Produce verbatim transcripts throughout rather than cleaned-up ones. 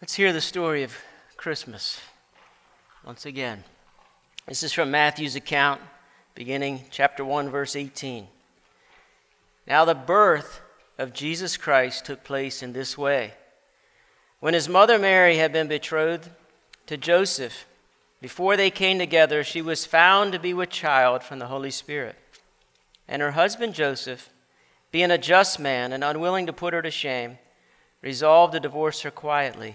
Let's hear the story of Christmas once again. This is from Matthew's account, beginning chapter one, verse eighteen. Now the birth of Jesus Christ took place in this way. When his mother Mary had been betrothed to Joseph, before they came together, she was found to be with child from the Holy Spirit. And her husband Joseph, being a just man and unwilling to put her to shame, resolved to divorce her quietly.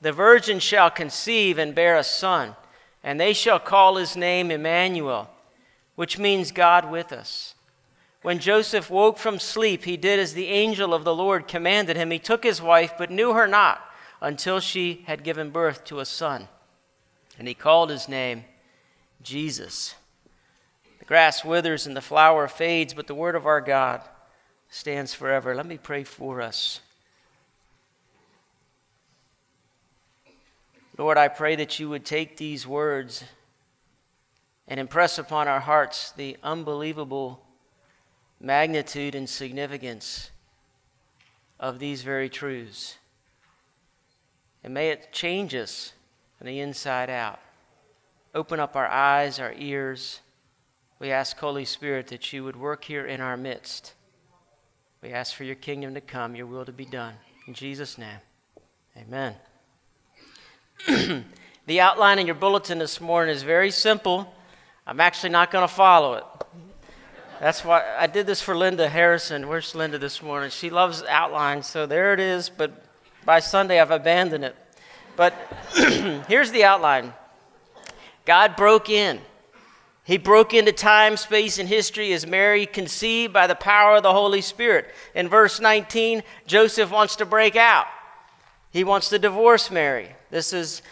the virgin shall conceive and bear a son, and they shall call his name Emmanuel, which means God with us. When Joseph woke from sleep, he did as the angel of the Lord commanded him. He took his wife, but knew her not until she had given birth to a son. And he called his name Jesus. The grass withers and the flower fades, but the word of our God stands forever. Let me pray for us. Lord, I pray that you would take these words and impress upon our hearts the unbelievable magnitude and significance of these very truths. And may it change us from the inside out. Open up our eyes, our ears. We ask, Holy Spirit, that you would work here in our midst. We ask for your kingdom to come, your will to be done. In Jesus' name, amen. The outline in your bulletin this morning is very simple. I'm actually not going to follow it. That's why I did this for Linda Harrison. Where's Linda this morning? She loves outlines, so there it is, but by Sunday I've abandoned it. But here's the outline. God broke in. He broke into time, space, and history as Mary conceived by the power of the Holy Spirit. In verse nineteen, Joseph wants to break out. He wants to divorce Mary. This is,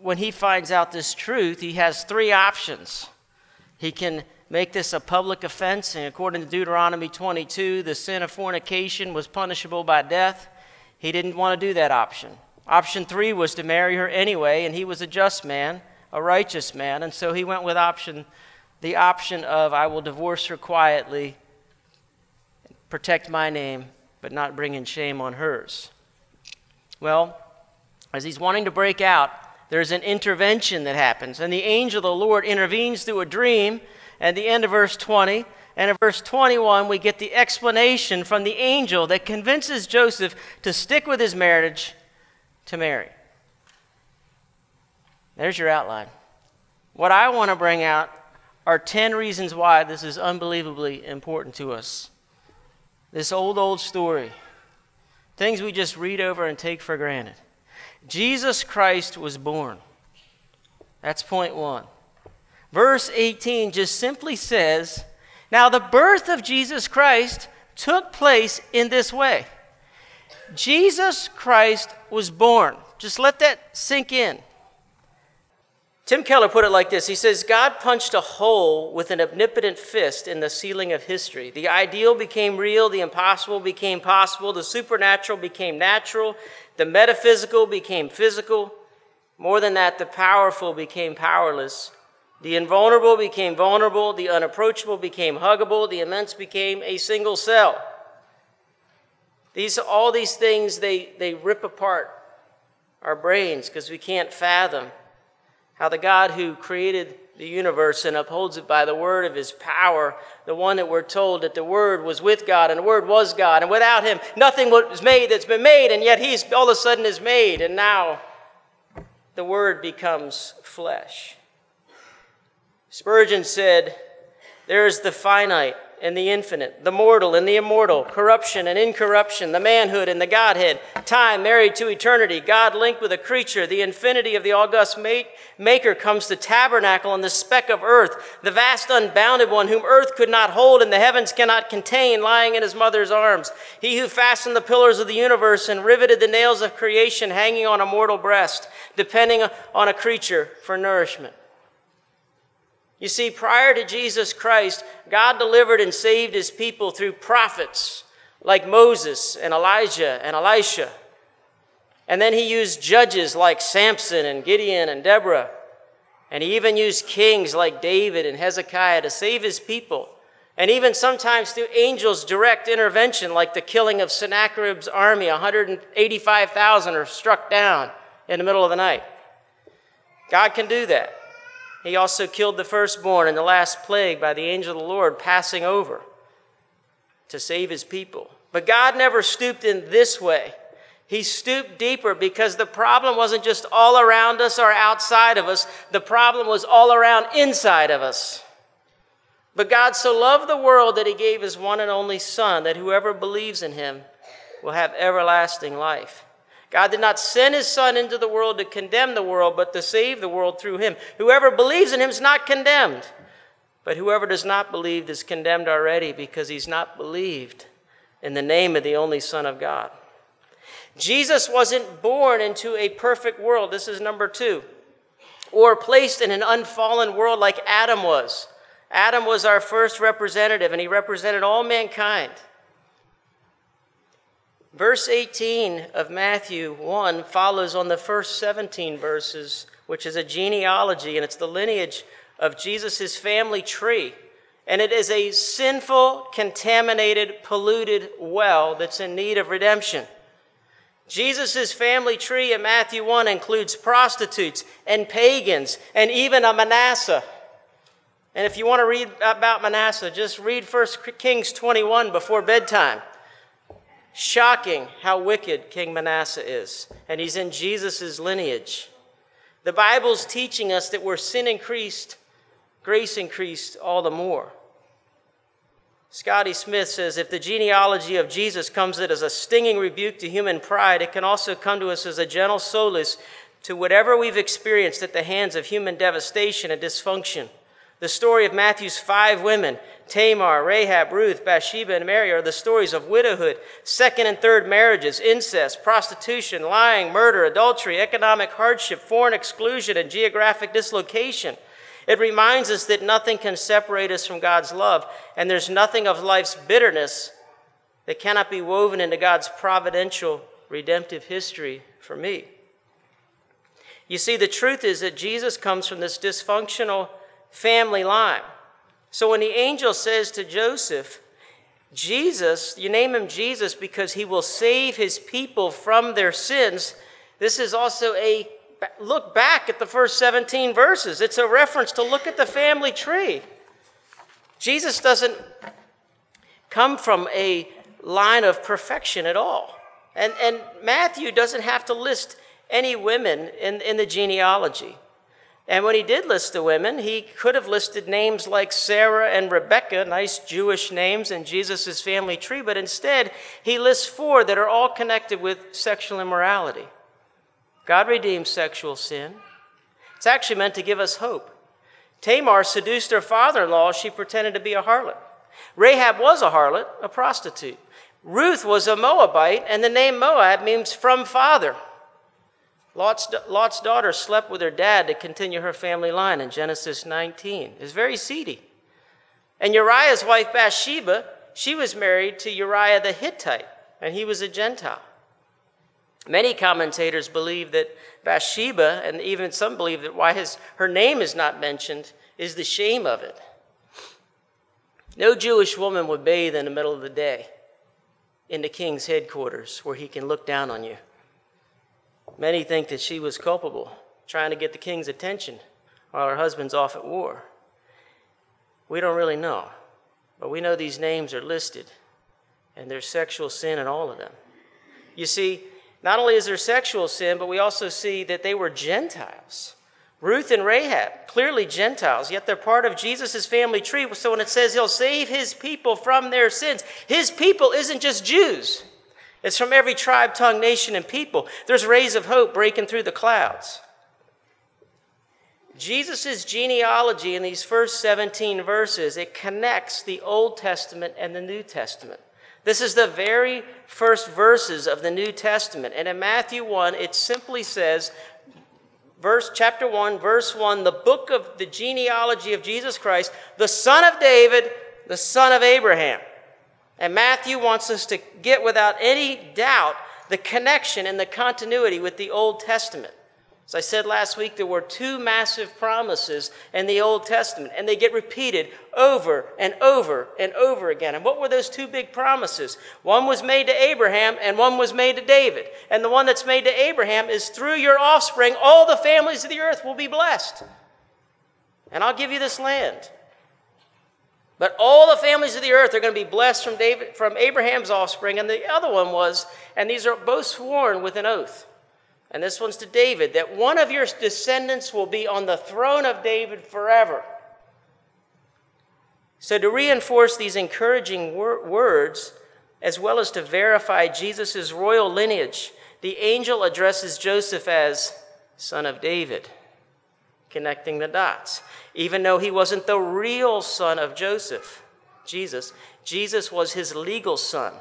when he finds out this truth, he has three options. He can make this a public offense, and according to Deuteronomy twenty-two, the sin of fornication was punishable by death. He didn't want to do that option. Option three was to marry her anyway, and he was a just man, a righteous man, and so he went with option, the option of, I will divorce her quietly, protect my name, but not bring in shame on hers. Well, as he's wanting to break out, there's an intervention that happens. And the angel of the Lord intervenes through a dream at the end of verse twenty. And in verse twenty-one, we get the explanation from the angel that convinces Joseph to stick with his marriage to Mary. There's your outline. What I want to bring out are ten reasons why this is unbelievably important to us. This old, old story. Things we just read over and take for granted. Jesus Christ was born. That's point one. Verse eighteen just simply says, now the birth of Jesus Christ took place in this way. Jesus Christ was born. Just let that sink in. Tim Keller put it like this. He says, God punched a hole with an omnipotent fist in the ceiling of history. The ideal became real. The impossible became possible. The supernatural became natural. The metaphysical became physical. More than that, the powerful became powerless. The invulnerable became vulnerable. The unapproachable became huggable. The immense became a single cell. These, all these things, they, they rip apart our brains because we can't fathom how the God who created the universe and upholds it by the word of his power, the one that we're told that the word was with God and the word was God, and without him nothing was made that's been made, and yet he's all of a sudden is made, and now the word becomes flesh. Spurgeon said, there is the finite and the infinite, the mortal and the immortal, corruption and incorruption, the manhood and the godhead, time married to eternity, God linked with a creature, the infinity of the august make, maker comes to tabernacle on the speck of earth, the vast unbounded one whom earth could not hold and the heavens cannot contain, lying in his mother's arms. He who fastened the pillars of the universe and riveted the nails of creation hanging on a mortal breast, depending on a creature for nourishment. You see, prior to Jesus Christ, God delivered and saved his people through prophets like Moses and Elijah and Elisha. And then he used judges like Samson and Gideon and Deborah. And he even used kings like David and Hezekiah to save his people. And even sometimes through angels' direct intervention, like the killing of Sennacherib's army, one hundred eighty-five thousand are struck down in the middle of the night. God can do that. He also killed the firstborn in the last plague by the angel of the Lord passing over to save his people. But God never stooped in this way. He stooped deeper because the problem wasn't just all around us or outside of us. The problem was all around inside of us. But God so loved the world that he gave his one and only Son, that whoever believes in him will have everlasting life. God did not send his Son into the world to condemn the world, but to save the world through him. Whoever believes in him is not condemned, but whoever does not believe is condemned already because he's not believed in the name of the only Son of God. Jesus wasn't born into a perfect world, this is number two, or placed in an unfallen world like Adam was. Adam was our first representative, and he represented all mankind. Verse eighteen of Matthew one follows on the first seventeen verses, which is a genealogy, and it's the lineage of Jesus' family tree. And it is a sinful, contaminated, polluted well that's in need of redemption. Jesus' family tree in Matthew one includes prostitutes and pagans and even a Manasseh. And if you want to read about Manasseh, just read First Kings twenty-one before bedtime. Shocking how wicked King Manasseh is, and he's in Jesus' lineage. The Bible's teaching us that where sin increased, grace increased all the more. Scotty Smith says, if the genealogy of Jesus comes as a stinging rebuke to human pride, it can also come to us as a gentle solace to whatever we've experienced at the hands of human devastation and dysfunction. The story of Matthew's five women, Tamar, Rahab, Ruth, Bathsheba, and Mary, are the stories of widowhood, second and third marriages, incest, prostitution, lying, murder, adultery, economic hardship, foreign exclusion, and geographic dislocation. It reminds us that nothing can separate us from God's love, and there's nothing of life's bitterness that cannot be woven into God's providential redemptive history for me. You see, the truth is that Jesus comes from this dysfunctional family line. So when the angel says to Joseph, Jesus, you name him Jesus because he will save his people from their sins, this is also a look back at the first seventeen verses. It's a reference to look at the family tree. Jesus doesn't come from a line of perfection at all. And, and Matthew doesn't have to list any women in, in the genealogy. And when he did list the women, he could have listed names like Sarah and Rebecca, nice Jewish names in Jesus' family tree, but instead he lists four that are all connected with sexual immorality. God redeems sexual sin. It's actually meant to give us hope. Tamar seduced her father-in-law. She pretended to be a harlot. Rahab was a harlot, a prostitute. Ruth was a Moabite, and the name Moab means from father. Lot's, Lot's daughter slept with her dad to continue her family line in Genesis nineteen. It's very seedy. And Uriah's wife Bathsheba, she was married to Uriah the Hittite, and he was a Gentile. Many commentators believe that Bathsheba, and even some believe that why his, her name is not mentioned, is the shame of it. No Jewish woman would bathe in the middle of the day in the king's headquarters where he can look down on you. Many think that she was culpable, trying to get the king's attention while her husband's off at war. We don't really know, but we know these names are listed, and there's sexual sin in all of them. You see, not only is there sexual sin, but we also see that they were Gentiles. Ruth and Rahab, clearly Gentiles, yet they're part of Jesus' family tree. So when it says he'll save his people from their sins, his people isn't just Jews. It's from every tribe, tongue, nation, and people. There's rays of hope breaking through the clouds. Jesus' genealogy in these first seventeen verses, it connects the Old Testament and the New Testament. This is the very first verses of the New Testament. And in Matthew one, it simply says, verse chapter one, verse one, the book of the genealogy of Jesus Christ, the son of David, the son of Abraham. And Matthew wants us to get without any doubt the connection and the continuity with the Old Testament. As I said last week, there were two massive promises in the Old Testament, and they get repeated over and over and over again. And what were those two big promises? One was made to Abraham, and one was made to David. And the one that's made to Abraham is, through your offspring, all the families of the earth will be blessed. And I'll give you this land. But all the families of the earth are going to be blessed from David, from Abraham's offspring. And the other one was, and these are both sworn with an oath. And this one's to David, that one of your descendants will be on the throne of David forever. So to reinforce these encouraging wor- words, as well as to verify Jesus' royal lineage, the angel addresses Joseph as son of David, connecting the dots. Even though he wasn't the real son of Joseph, Jesus, Jesus was his legal son.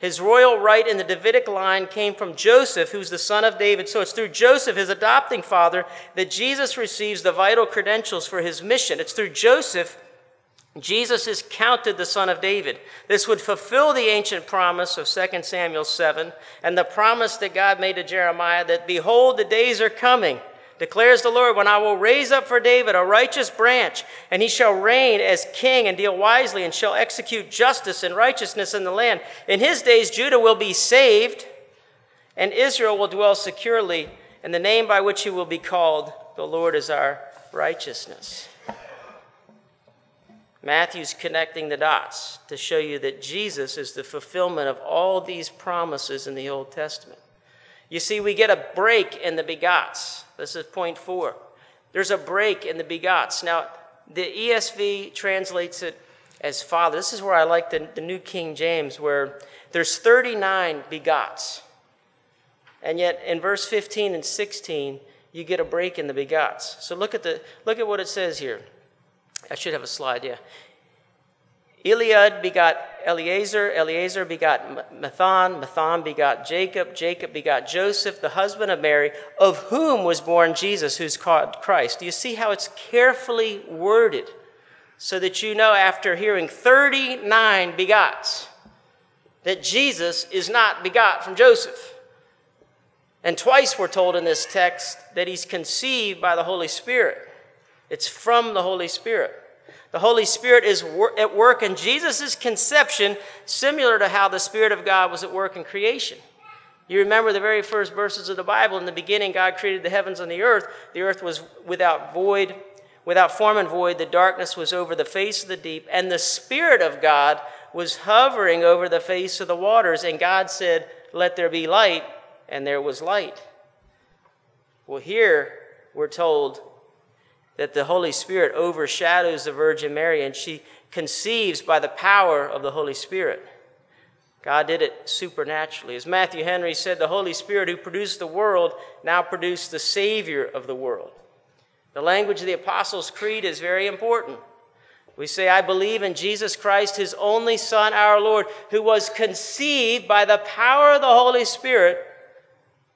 His royal right in the Davidic line came from Joseph, who's the son of David. So it's through Joseph, his adopting father, that Jesus receives the vital credentials for his mission. It's through Joseph, Jesus is counted the son of David. This would fulfill the ancient promise of Second Samuel seven and the promise that God made to Jeremiah that, behold, the days are coming, declares the Lord, when I will raise up for David a righteous branch, and he shall reign as king and deal wisely and shall execute justice and righteousness in the land. In his days, Judah will be saved, and Israel will dwell securely, and the name by which he will be called, the Lord is our righteousness. Matthew's connecting the dots to show you that Jesus is the fulfillment of all these promises in the Old Testament. You see, we get a break in the begots. This is point four. There's a break in the begots. Now, the E S V translates it as father. This is where I like the, the New King James, where there's thirty-nine begots. And yet, in verse fifteen and sixteen, you get a break in the begots. So look at the look at what it says here. I should have a slide, yeah. Eliad begot Eliezer, Eliezer begot Mathan, Mathan begot Jacob, Jacob begot Joseph, the husband of Mary, of whom was born Jesus, who's called Christ. Do you see how it's carefully worded? So that you know, after hearing thirty-nine begots, that Jesus is not begot from Joseph. And twice we're told in this text that he's conceived by the Holy Spirit. It's from the Holy Spirit. The Holy Spirit is wor- at work in Jesus' conception, similar to how the Spirit of God was at work in creation. You remember the very first verses of the Bible. In the beginning, God created the heavens and the earth. The earth was without void, without form and void. The darkness was over the face of the deep, and the Spirit of God was hovering over the face of the waters. And God said, let there be light, and there was light. Well, here we're told that the Holy Spirit overshadows the Virgin Mary, and she conceives by the power of the Holy Spirit. God did it supernaturally. As Matthew Henry said, the Holy Spirit who produced the world now produced the Savior of the world. The language of the Apostles' Creed is very important. We say, I believe in Jesus Christ, his only Son, our Lord, who was conceived by the power of the Holy Spirit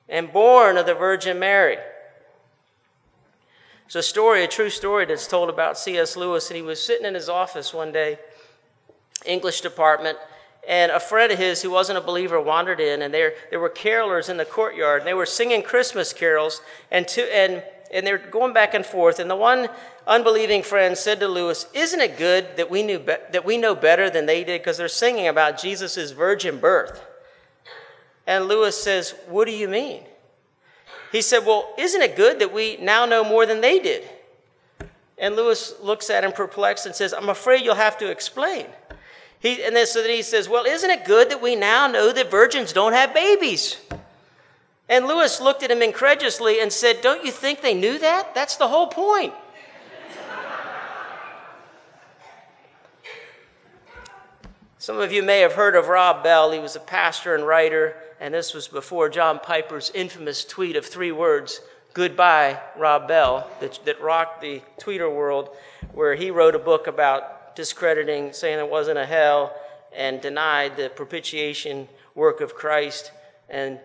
and born of the Virgin Mary. It's a story, a true story that's told about C S Lewis, and he was sitting in his office one day, English department, and a friend of his who wasn't a believer wandered in, and there there were carolers in the courtyard, and they were singing Christmas carols, and to, and and they were going back and forth, and the one unbelieving friend said to Lewis, isn't it good that we knew be- that we know better than they did because they're singing about Jesus' virgin birth? And Lewis says, what do you mean? He said, well, isn't it good that we now know more than they did? And Lewis looks at him perplexed and says, I'm afraid you'll have to explain. He, and then so then he says, well, isn't it good that we now know that virgins don't have babies? And Lewis looked at him incredulously and said, "Don't you think they knew that? That's the whole point." Some of you may have heard of Rob Bell. He was a pastor and writer, and this was before John Piper's infamous tweet of three words, "Goodbye, Rob Bell," that, that rocked the tweeter world, where he wrote a book about discrediting, saying there wasn't a hell, and denied the propitiation work of Christ. And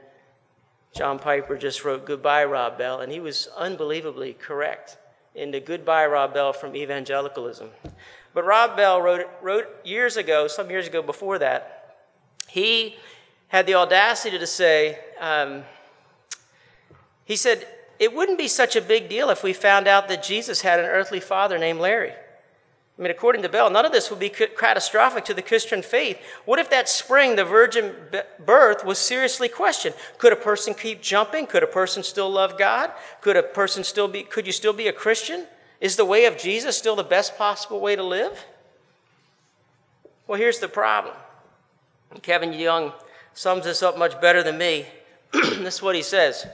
John Piper just wrote, "Goodbye, Rob Bell," and he was unbelievably correct in the "Goodbye, Rob Bell" from evangelicalism. But Rob Bell wrote, wrote years ago, some years ago before that, he had the audacity to say, um, he said, "It wouldn't be such a big deal if we found out that Jesus had an earthly father named Larry. I mean, according to Bell, none of this would be catastrophic to the Christian faith. What if that spring the virgin birth was seriously questioned? Could a person keep jumping? Could a person still love God? Could a person still be? Could you still be a Christian? Is the way of Jesus still the best possible way to live?" Well, here's the problem. Kevin Young sums this up much better than me. This is what he says: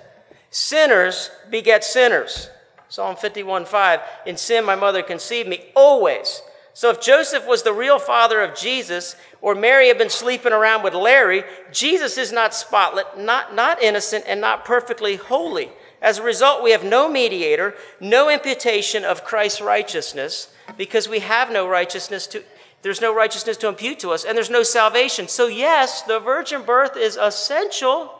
"Sinners beget sinners. Psalm fifty-one five, in sin my mother conceived me, always." So if Joseph was the real father of Jesus, or Mary had been sleeping around with Larry, Jesus is not spotless, not, not innocent, and not perfectly holy. As a result, we have no mediator, no imputation of Christ's righteousness, because we have no righteousness to, there's no righteousness to impute to us, and there's no salvation. So yes, the virgin birth is essential.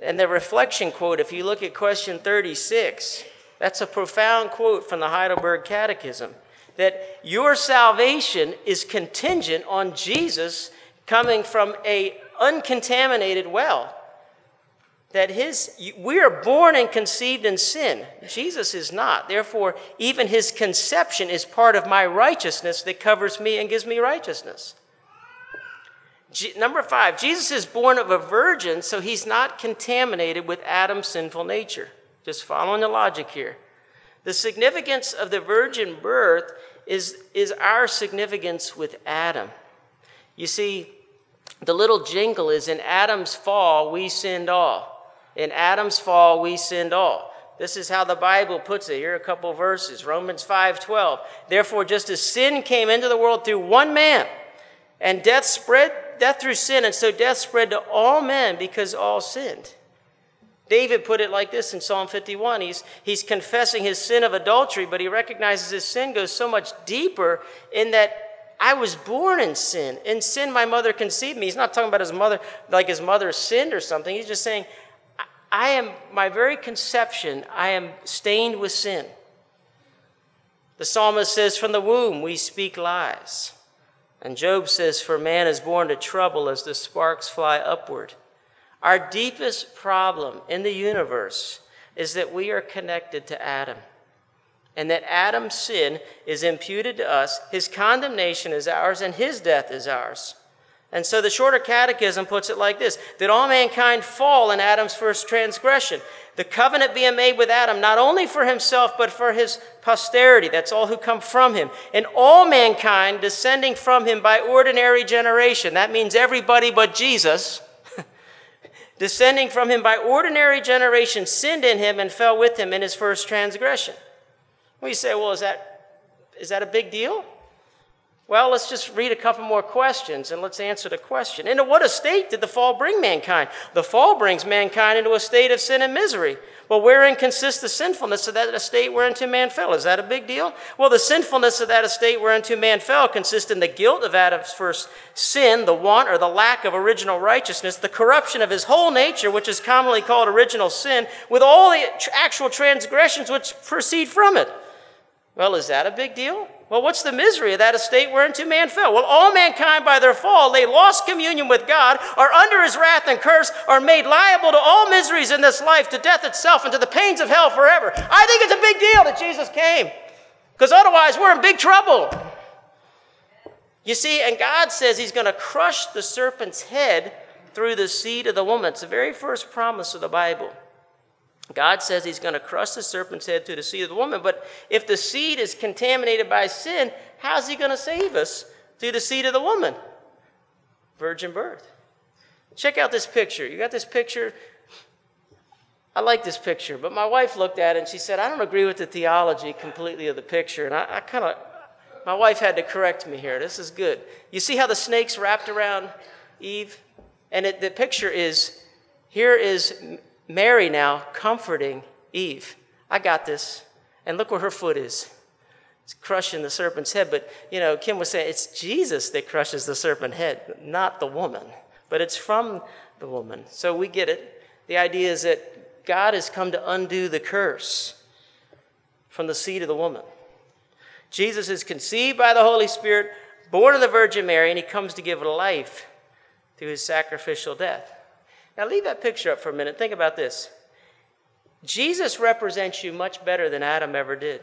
And the reflection quote, if you look at question thirty-six, that's a profound quote from the Heidelberg Catechism, that your salvation is contingent on Jesus coming from an uncontaminated well. That his, we are born and conceived in sin. Jesus is not. Therefore, even his conception is part of my righteousness that covers me and gives me righteousness. Number five, Jesus is born of a virgin, so he's not contaminated with Adam's sinful nature. Just following the logic here. The significance of the virgin birth is, is our significance with Adam. You see, the little jingle is, "In Adam's fall, we sinned all. In Adam's fall, we sinned all." This is how the Bible puts it. Here are a couple of verses. Romans five twelve. "Therefore, just as sin came into the world through one man, and death spread, death through sin, and so death spread to all men because all sinned." David put it like this in Psalm fifty-one. He's, he's confessing his sin of adultery, but he recognizes his sin goes so much deeper in that I was born in sin. In sin, my mother conceived me. He's not talking about his mother, like his mother sinned or something. He's just saying, I am, my very conception, I am stained with sin. The psalmist says, "From the womb we speak lies." And Job says, "For man is born to trouble as the sparks fly upward." Our deepest problem in the universe is that we are connected to Adam, and that Adam's sin is imputed to us. His condemnation is ours, and his death is ours. And so the Shorter Catechism puts it like this, that all mankind fall in Adam's first transgression. The covenant being made with Adam, not only for himself, but for his posterity. That's all who come from him. And all mankind descending from him by ordinary generation. That means everybody but Jesus. Descending from him by ordinary generation, sinned in him and fell with him in his first transgression. We say, well, is that is that a big deal? Well, let's just read a couple more questions and let's answer the question. Into what a state did the fall bring mankind? The fall brings mankind into a state of sin and misery. Well, wherein consists the sinfulness of that estate whereinto man fell? Is that a big deal? Well, the sinfulness of that estate whereinto man fell consists in the guilt of Adam's first sin, the want or the lack of original righteousness, the corruption of his whole nature, which is commonly called original sin, with all the actual transgressions which proceed from it. Well, is that a big deal? Well, what's the misery of that estate whereinto man fell? Well, all mankind by their fall, they lost communion with God, are under his wrath and curse, are made liable to all miseries in this life, to death itself, and to the pains of hell forever. I think it's a big deal that Jesus came, because otherwise we're in big trouble. You see, and God says he's going to crush the serpent's head through the seed of the woman. It's the very first promise of the Bible. God says he's going to crush the serpent's head through the seed of the woman, but if the seed is contaminated by sin, how's he going to save us through the seed of the woman? Virgin birth. Check out this picture. You got this picture? I like this picture, but my wife looked at it and she said, I don't agree with the theology completely of the picture. And I, I kind of, my wife had to correct me here. This is good. You see how the snake's wrapped around Eve? And it, the picture is, here is Mary now comforting Eve. I got this. And look where her foot is. It's crushing the serpent's head. But, you know, Kim was saying, it's Jesus that crushes the serpent's head, not the woman. But it's from the woman. So we get it. The idea is that God has come to undo the curse from the seed of the woman. Jesus is conceived by the Holy Spirit, born of the Virgin Mary, and he comes to give life through his sacrificial death. Now leave that picture up for a minute. Think about this. Jesus represents you much better than Adam ever did.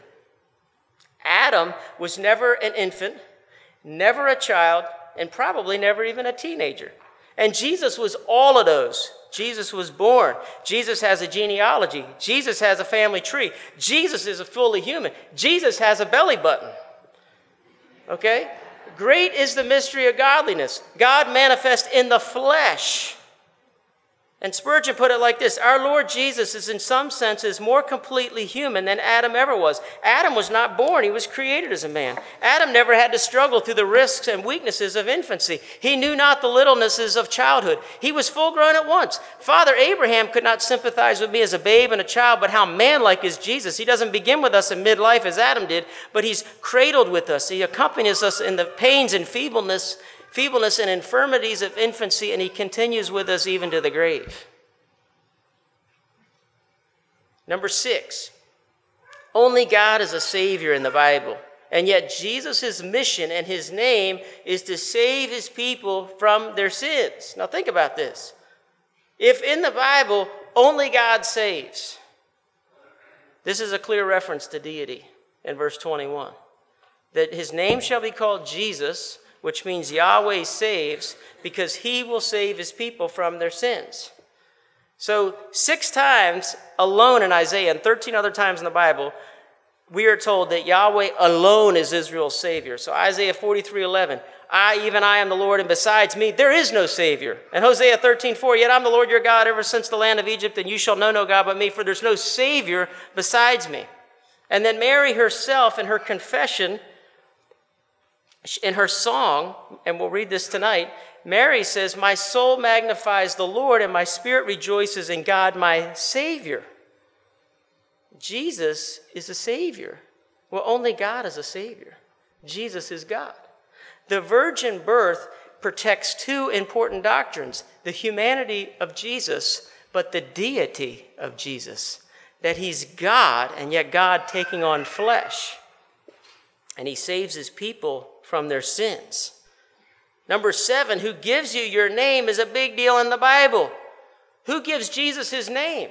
Adam was never an infant, never a child, and probably never even a teenager. And Jesus was all of those. Jesus was born. Jesus has a genealogy. Jesus has a family tree. Jesus is a fully human. Jesus has a belly button. Okay? Great is the mystery of godliness. God manifest in the flesh. And Spurgeon put it like this. Our Lord Jesus is in some senses more completely human than Adam ever was. Adam was not born. He was created as a man. Adam never had to struggle through the risks and weaknesses of infancy. He knew not the littlenesses of childhood. He was full grown at once. Father Abraham could not sympathize with me as a babe and a child, but how manlike is Jesus. He doesn't begin with us in midlife as Adam did, but he's cradled with us. He accompanies us in the pains and feebleness feebleness and infirmities of infancy, and he continues with us even to the grave. Number six, only God is a Savior in the Bible, and yet Jesus' mission and his name is to save his people from their sins. Now think about this. If in the Bible only God saves, this is a clear reference to deity in verse twenty-one, that his name shall be called Jesus, which means Yahweh saves, because he will save his people from their sins. So six times alone in Isaiah and thirteen other times in the Bible, we are told that Yahweh alone is Israel's Savior. So Isaiah forty-three eleven, I, even I, am the Lord, and besides me, there is no Savior. And Hosea thirteen four, yet I'm the Lord your God ever since the land of Egypt, and you shall know no God but me, for there's no Savior besides me. And then Mary herself in her confession, in her song, and we'll read this tonight, Mary says, my soul magnifies the Lord, and my spirit rejoices in God, my Savior. Jesus is a Savior. Well, only God is a Savior. Jesus is God. The virgin birth protects two important doctrines, the humanity of Jesus, but the deity of Jesus, that he's God, and yet God taking on flesh. And he saves his people from their sins. Number seven, who gives you your name is a big deal in the Bible. Who gives Jesus his name?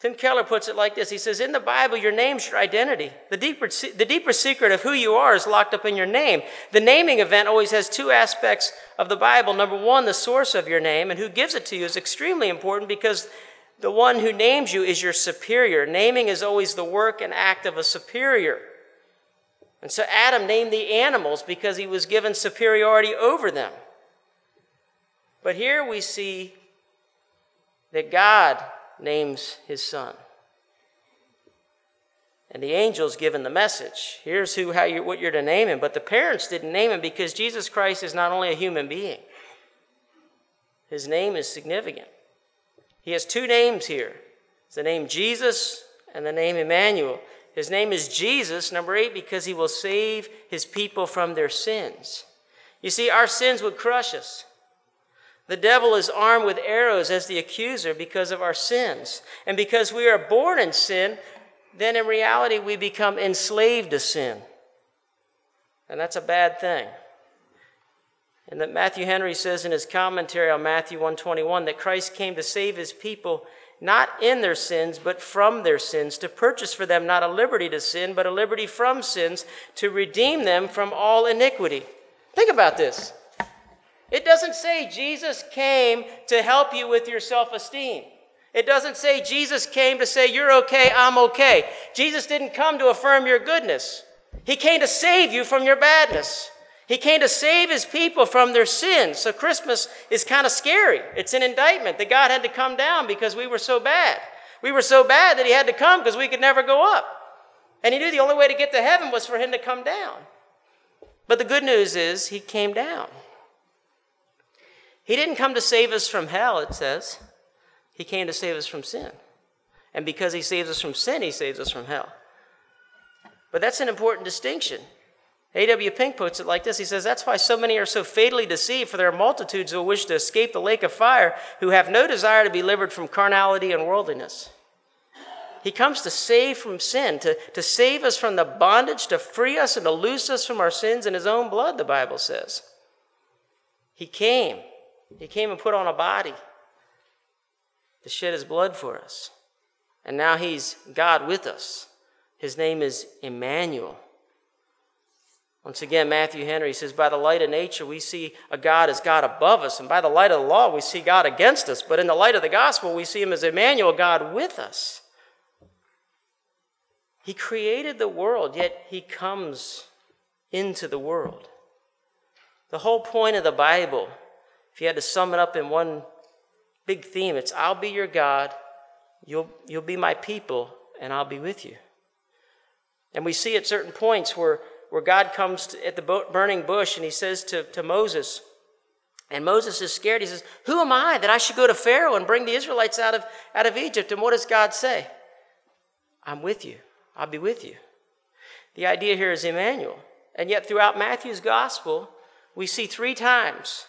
Tim Keller puts it like this. He says, in the Bible, your name's your identity. The deeper, the deeper secret of who you are is locked up in your name. The naming event always has two aspects of the Bible. Number one, the source of your name, and who gives it to you is extremely important because the one who names you is your superior. Naming is always the work and act of a superior. And so Adam named the animals because he was given superiority over them. But here we see that God names his son. And the angel's given the message. Here's who, how you, what you're to name him. But the parents didn't name him because Jesus Christ is not only a human being. His name is significant. He has two names here. It's the name Jesus and the name Emmanuel. His name is Jesus, number eight, because he will save his people from their sins. You see, our sins would crush us. The devil is armed with arrows as the accuser because of our sins. And because we are born in sin, then in reality we become enslaved to sin. And that's a bad thing. And that Matthew Henry says in his commentary on Matthew one twenty-one that Christ came to save his people not in their sins, but from their sins, to purchase for them not a liberty to sin, but a liberty from sins, to redeem them from all iniquity. Think about this. It doesn't say Jesus came to help you with your self-esteem. It doesn't say Jesus came to say, you're okay, I'm okay. Jesus didn't come to affirm your goodness. He came to save you from your badness. He came to save his people from their sins. So Christmas is kind of scary. It's an indictment that God had to come down because we were so bad. We were so bad that he had to come because we could never go up. And he knew the only way to get to heaven was for him to come down. But the good news is he came down. He didn't come to save us from hell, it says. He came to save us from sin. And because he saves us from sin, he saves us from hell. But that's an important distinction. A W Pink puts it like this. He says, that's why so many are so fatally deceived, for there are multitudes who wish to escape the lake of fire, who have no desire to be delivered from carnality and worldliness. He comes to save from sin, to, to save us from the bondage, to free us and to loose us from our sins in his own blood, the Bible says. He came. He came and put on a body to shed his blood for us. And now he's God with us. His name is Emmanuel. Once again, Matthew Henry says, by the light of nature, we see a God as God above us, and by the light of the law, we see God against us. But in the light of the gospel, we see him as Emmanuel, God with us. He created the world, yet he comes into the world. The whole point of the Bible, if you had to sum it up in one big theme, it's I'll be your God, you'll, you'll be my people, and I'll be with you. And we see at certain points where where God comes to, at the burning bush, and he says to, to Moses, and Moses is scared. He says, who am I that I should go to Pharaoh and bring the Israelites out of, out of Egypt? And what does God say? I'm with you. I'll be with you. The idea here is Emmanuel. And yet throughout Matthew's gospel, we see three times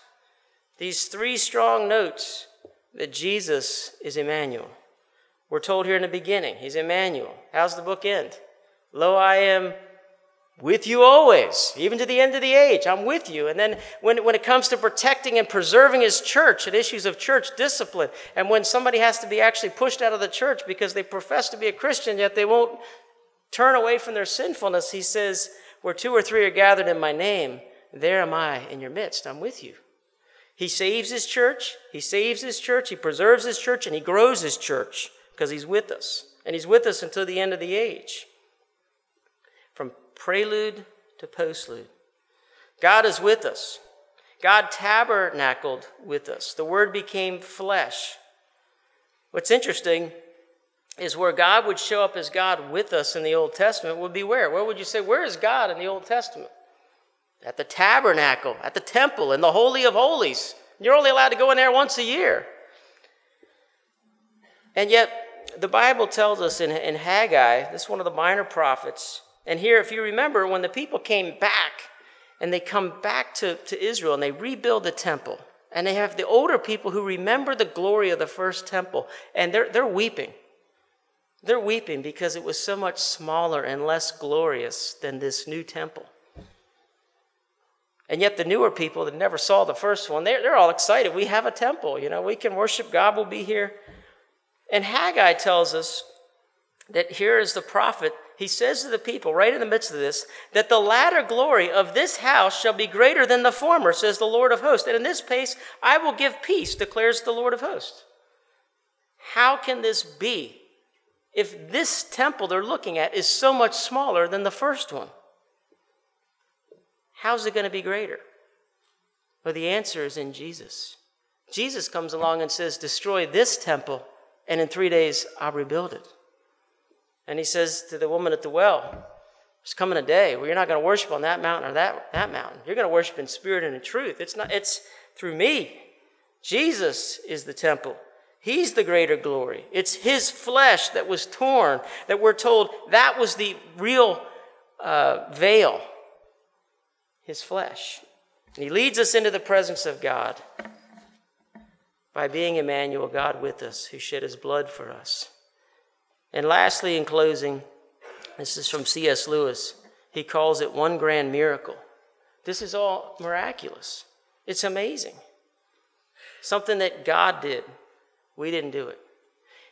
these three strong notes that Jesus is Emmanuel. We're told here in the beginning, he's Emmanuel. How's the book end? Lo, I am with you always, even to the end of the age. I'm with you. And then when, when it comes to protecting and preserving his church and issues of church discipline, and when somebody has to be actually pushed out of the church because they profess to be a Christian, yet they won't turn away from their sinfulness, he says, where two or three are gathered in my name, there am I in your midst. I'm with you. He saves his church. He saves his church. He preserves his church, and he grows his church because he's with us. And he's with us until the end of the age. From prelude to postlude. God is with us. God tabernacled with us. The Word became flesh. What's interesting is where God would show up as God with us in the Old Testament would be where? Where would you say, where is God in the Old Testament? At the tabernacle, at the temple, in the Holy of Holies. You're only allowed to go in there once a year. And yet, the Bible tells us in, in Haggai, this is one of the minor prophets. And here, if you remember, when the people came back, and they come back to, to Israel, and they rebuild the temple, and they have the older people who remember the glory of the first temple, and they're they're weeping. They're weeping because it was so much smaller and less glorious than this new temple. And yet the newer people that never saw the first one, they're, they're all excited. We have a temple, you know, we can worship God, we'll be here. And Haggai tells us that here is the prophet. He says to the people, right in the midst of this, that the latter glory of this house shall be greater than the former, says the Lord of hosts. And in this place, I will give peace, declares the Lord of hosts. How can this be if this temple they're looking at is so much smaller than the first one? How's it going to be greater? Well, the answer is in Jesus. Jesus comes along and says, destroy this temple, and in three days I'll rebuild it. And he says to the woman at the well, there's coming a day where you're not going to worship on that mountain or that, that mountain. You're going to worship in spirit and in truth. It's not. It's through me. Jesus is the temple. He's the greater glory. It's his flesh that was torn, that we're told that was the real uh, veil, his flesh. And he leads us into the presence of God by being Emmanuel, God with us, who shed his blood for us. And lastly, in closing, this is from C S Lewis. He calls it one grand miracle. This is all miraculous. It's amazing. Something that God did. We didn't do it.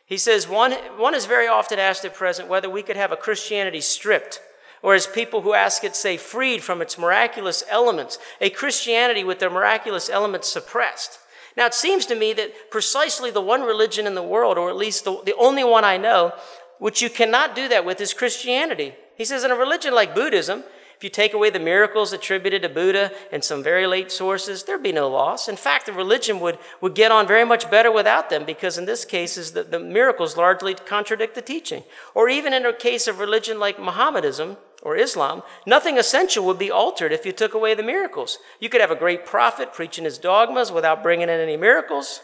He says, one, one is very often asked at present whether we could have a Christianity stripped, or as people who ask it say, freed from its miraculous elements, a Christianity with their miraculous elements suppressed. Now, it seems to me that precisely the one religion in the world, or at least the, the only one I know, which you cannot do that with, is Christianity. He says in a religion like Buddhism, If you take away the miracles attributed to Buddha and some very late sources, there'd be no loss. In fact, the religion would, would get on very much better without them, because in this case, is the, the miracles largely contradict the teaching. Or even in a case of religion like Mohammedanism or Islam, nothing essential would be altered if you took away the miracles. You could have a great prophet preaching his dogmas without bringing in any miracles.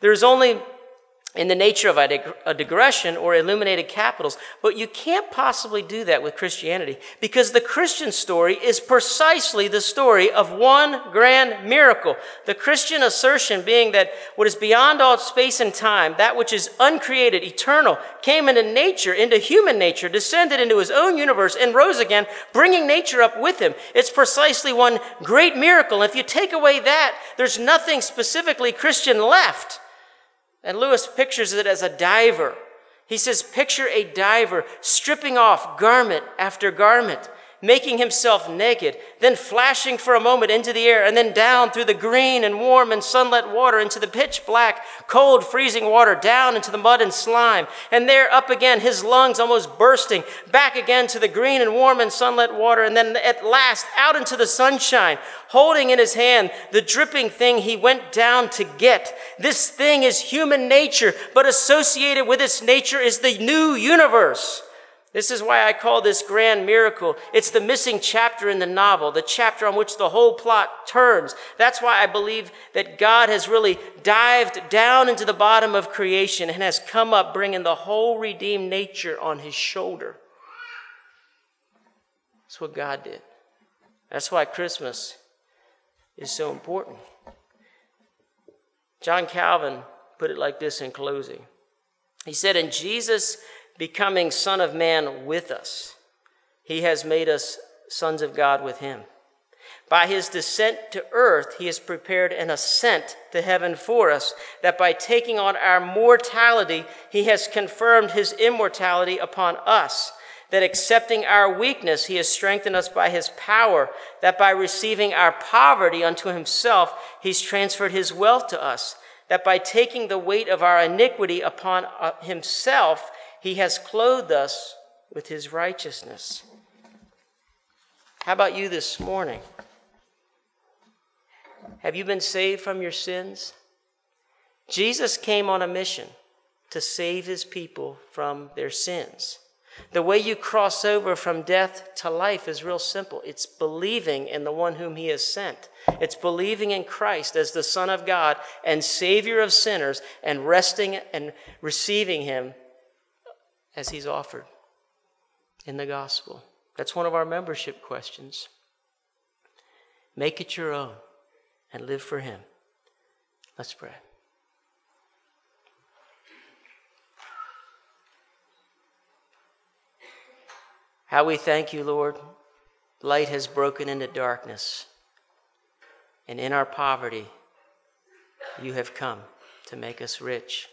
There's only in the nature of a, dig- a digression or illuminated capitals. But you can't possibly do that with Christianity, because the Christian story is precisely the story of one grand miracle. The Christian assertion being that what is beyond all space and time, that which is uncreated, eternal, came into nature, into human nature, descended into his own universe, and rose again, bringing nature up with him. It's precisely one great miracle. If you take away that, there's nothing specifically Christian left. And Lewis pictures it as a diver. He says, picture a diver stripping off garment after garment, making himself naked, then flashing for a moment into the air, and then down through the green and warm and sunlit water into the pitch black, cold, freezing water, down into the mud and slime, and there up again, his lungs almost bursting, back again to the green and warm and sunlit water, and then at last out into the sunshine, holding in his hand the dripping thing he went down to get. This thing is human nature, but associated with its nature is the new universe. This is why I call this grand miracle. It's the missing chapter in the novel, the chapter on which the whole plot turns. That's why I believe that God has really dived down into the bottom of creation and has come up, bringing the whole redeemed nature on his shoulder. That's what God did. That's why Christmas is so important. John Calvin put it like this in closing. He said, "In Jesus becoming Son of Man with us, he has made us sons of God with him. By his descent to earth, he has prepared an ascent to heaven for us, that by taking on our mortality, he has confirmed his immortality upon us, that accepting our weakness, he has strengthened us by his power, that by receiving our poverty unto himself, he's transferred his wealth to us, that by taking the weight of our iniquity upon himself, he has clothed us with his righteousness." How about you this morning? Have you been saved from your sins? Jesus came on a mission to save his people from their sins. The way you cross over from death to life is real simple. It's believing in the one whom he has sent. It's believing in Christ as the Son of God and Savior of sinners, and resting and receiving him as he's offered in the gospel. That's one of our membership questions. Make it your own and live for him. Let's pray. How we thank you, Lord. Light has broken into darkness, and in our poverty, you have come to make us rich.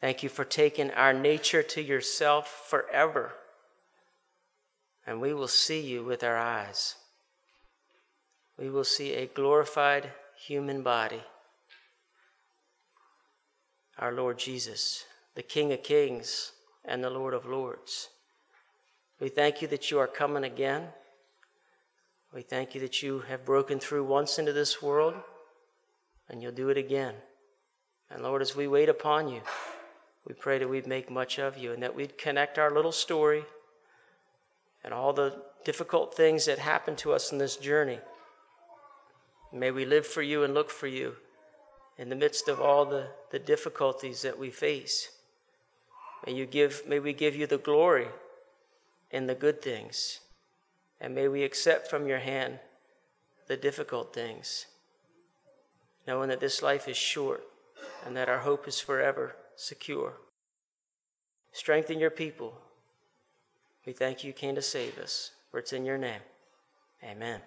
Thank you for taking our nature to yourself forever, and we will see you with our eyes. We will see a glorified human body. Our Lord Jesus, the King of Kings and the Lord of Lords. We thank you that you are coming again. We thank you that you have broken through once into this world, and you'll do it again. And Lord, as we wait upon you, we pray that we'd make much of you, and that we'd connect our little story and all the difficult things that happen to us in this journey. May we live for you and look for you in the midst of all the, the difficulties that we face. May you give, may we give you the glory in the good things, and may we accept from your hand the difficult things, knowing that this life is short and that our hope is forever secure. Strengthen your people. We thank you came to save us. For it's in your name. Amen.